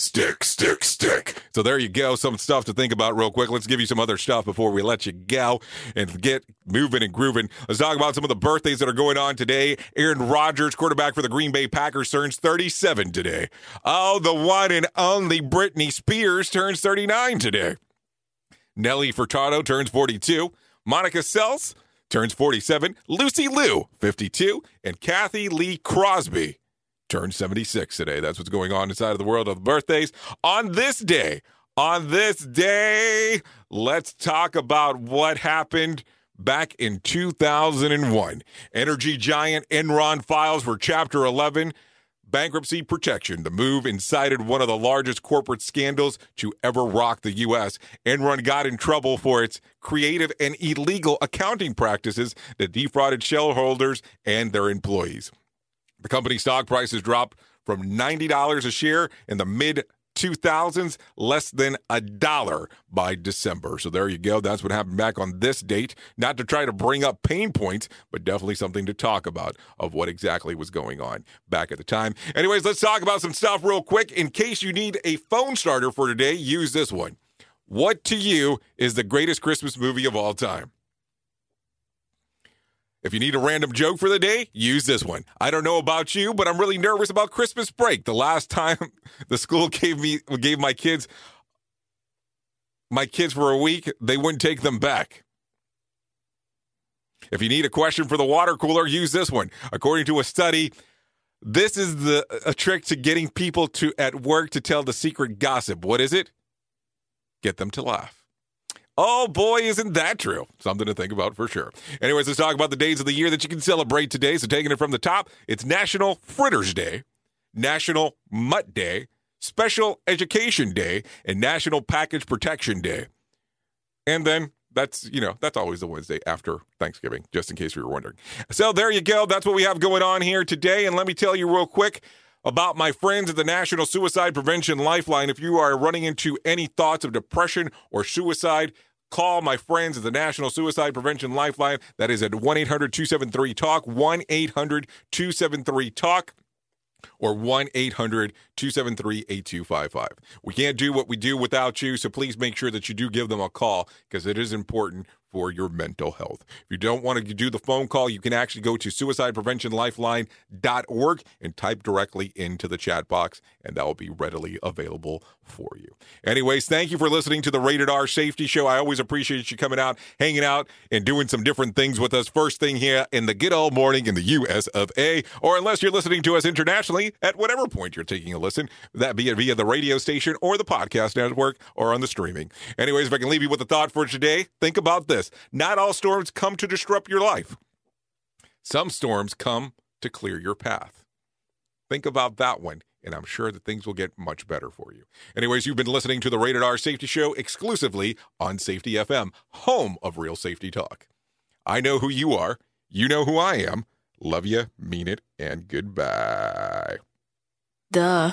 Stick, stick, stick. So there you go. Some stuff to think about real quick. Let's give you some other stuff before we let you go and get moving and grooving. Let's talk about some of the birthdays that are going on today. Aaron Rodgers, quarterback for the Green Bay Packers, turns 37 today. Oh, the one and only Britney Spears turns 39 today. Nelly Furtado turns 42. Monica Sells turns 47. Lucy Liu, 52. And Kathy Lee Crosby turned 76 today. That's what's going on inside of the world of birthdays. On this day, let's talk about what happened Back in 2001, energy giant Enron files for Chapter 11 bankruptcy protection. The move incited one of the largest corporate scandals to ever rock the U.S. Enron got in trouble for its creative and illegal accounting practices that defrauded shareholders and their employees. The company's stock prices dropped from $90 a share in the mid-2000s, less than $1 by December. So there you go. That's what happened back on this date. Not to try to bring up pain points, but definitely something to talk about of what exactly was going on back at the time. Anyways, let's talk about some stuff real quick. In case you need a phone starter for today, use this one. What to you is the greatest Christmas movie of all time? If you need a random joke for the day, use this one. I don't know about you, but I'm really nervous about Christmas break. The last time the school gave my kids for a week, they wouldn't take them back. If you need a question for the water cooler, use this one. According to a study, this is a trick to getting people at work to tell the secret gossip. What is it? Get them to laugh. Oh, boy, isn't that true? Something to think about for sure. Anyways, let's talk about the days of the year that you can celebrate today. So taking it from the top, it's National Fritters Day, National Mutt Day, Special Education Day, and National Package Protection Day. And then that's always the Wednesday after Thanksgiving, just in case we were wondering. So there you go. That's what we have going on here today. And let me tell you real quick about my friends at the National Suicide Prevention Lifeline. If you are running into any thoughts of depression or suicide, call my friends at the National Suicide Prevention Lifeline. That is at 1-800-273-TALK, 1-800-273-TALK, or 1-800-273-8255. We can't do what we do without you, so please make sure that you do give them a call because it is important for your mental health. If you don't want to do the phone call, you can actually go to suicidepreventionlifeline.org and type directly into the chat box, and that will be readily available for you. Anyways, thank you for listening to the Rated R Safety Show. I always appreciate you coming out, hanging out, and doing some different things with us. First thing here in the good old morning in the U.S. of A., or unless you're listening to us internationally, at whatever point you're taking a listen, that be it via the radio station or the podcast network or on the streaming. Anyways, if I can leave you with a thought for today, think about this. Not all storms come to disrupt your life. Some storms come to clear your path. Think about that one, and I'm sure that things will get much better for you. Anyways, you've been listening to the Rated R Safety Show exclusively on Safety FM, home of real safety talk. I know who you are. You know who I am. Love you, mean it, and goodbye. Duh.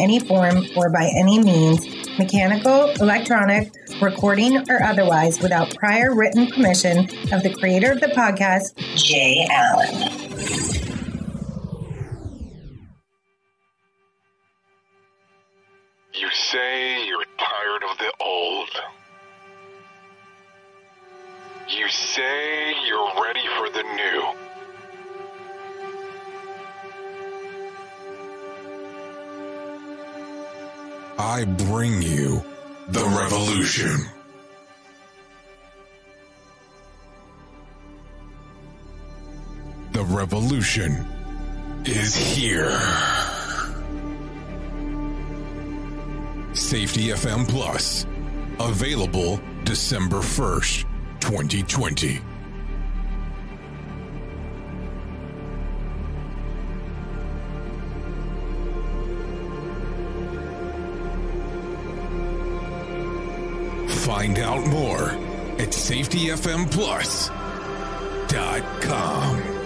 any form or by any means, mechanical, electronic, recording, or otherwise, without prior written permission of the creator of the podcast, Jay Allen. You say you're tired of the old. You say you're ready for the new. I bring you the revolution. The revolution is here. Safety FM Plus, available December 1st, 2020. Find out more at safetyfmplus.com.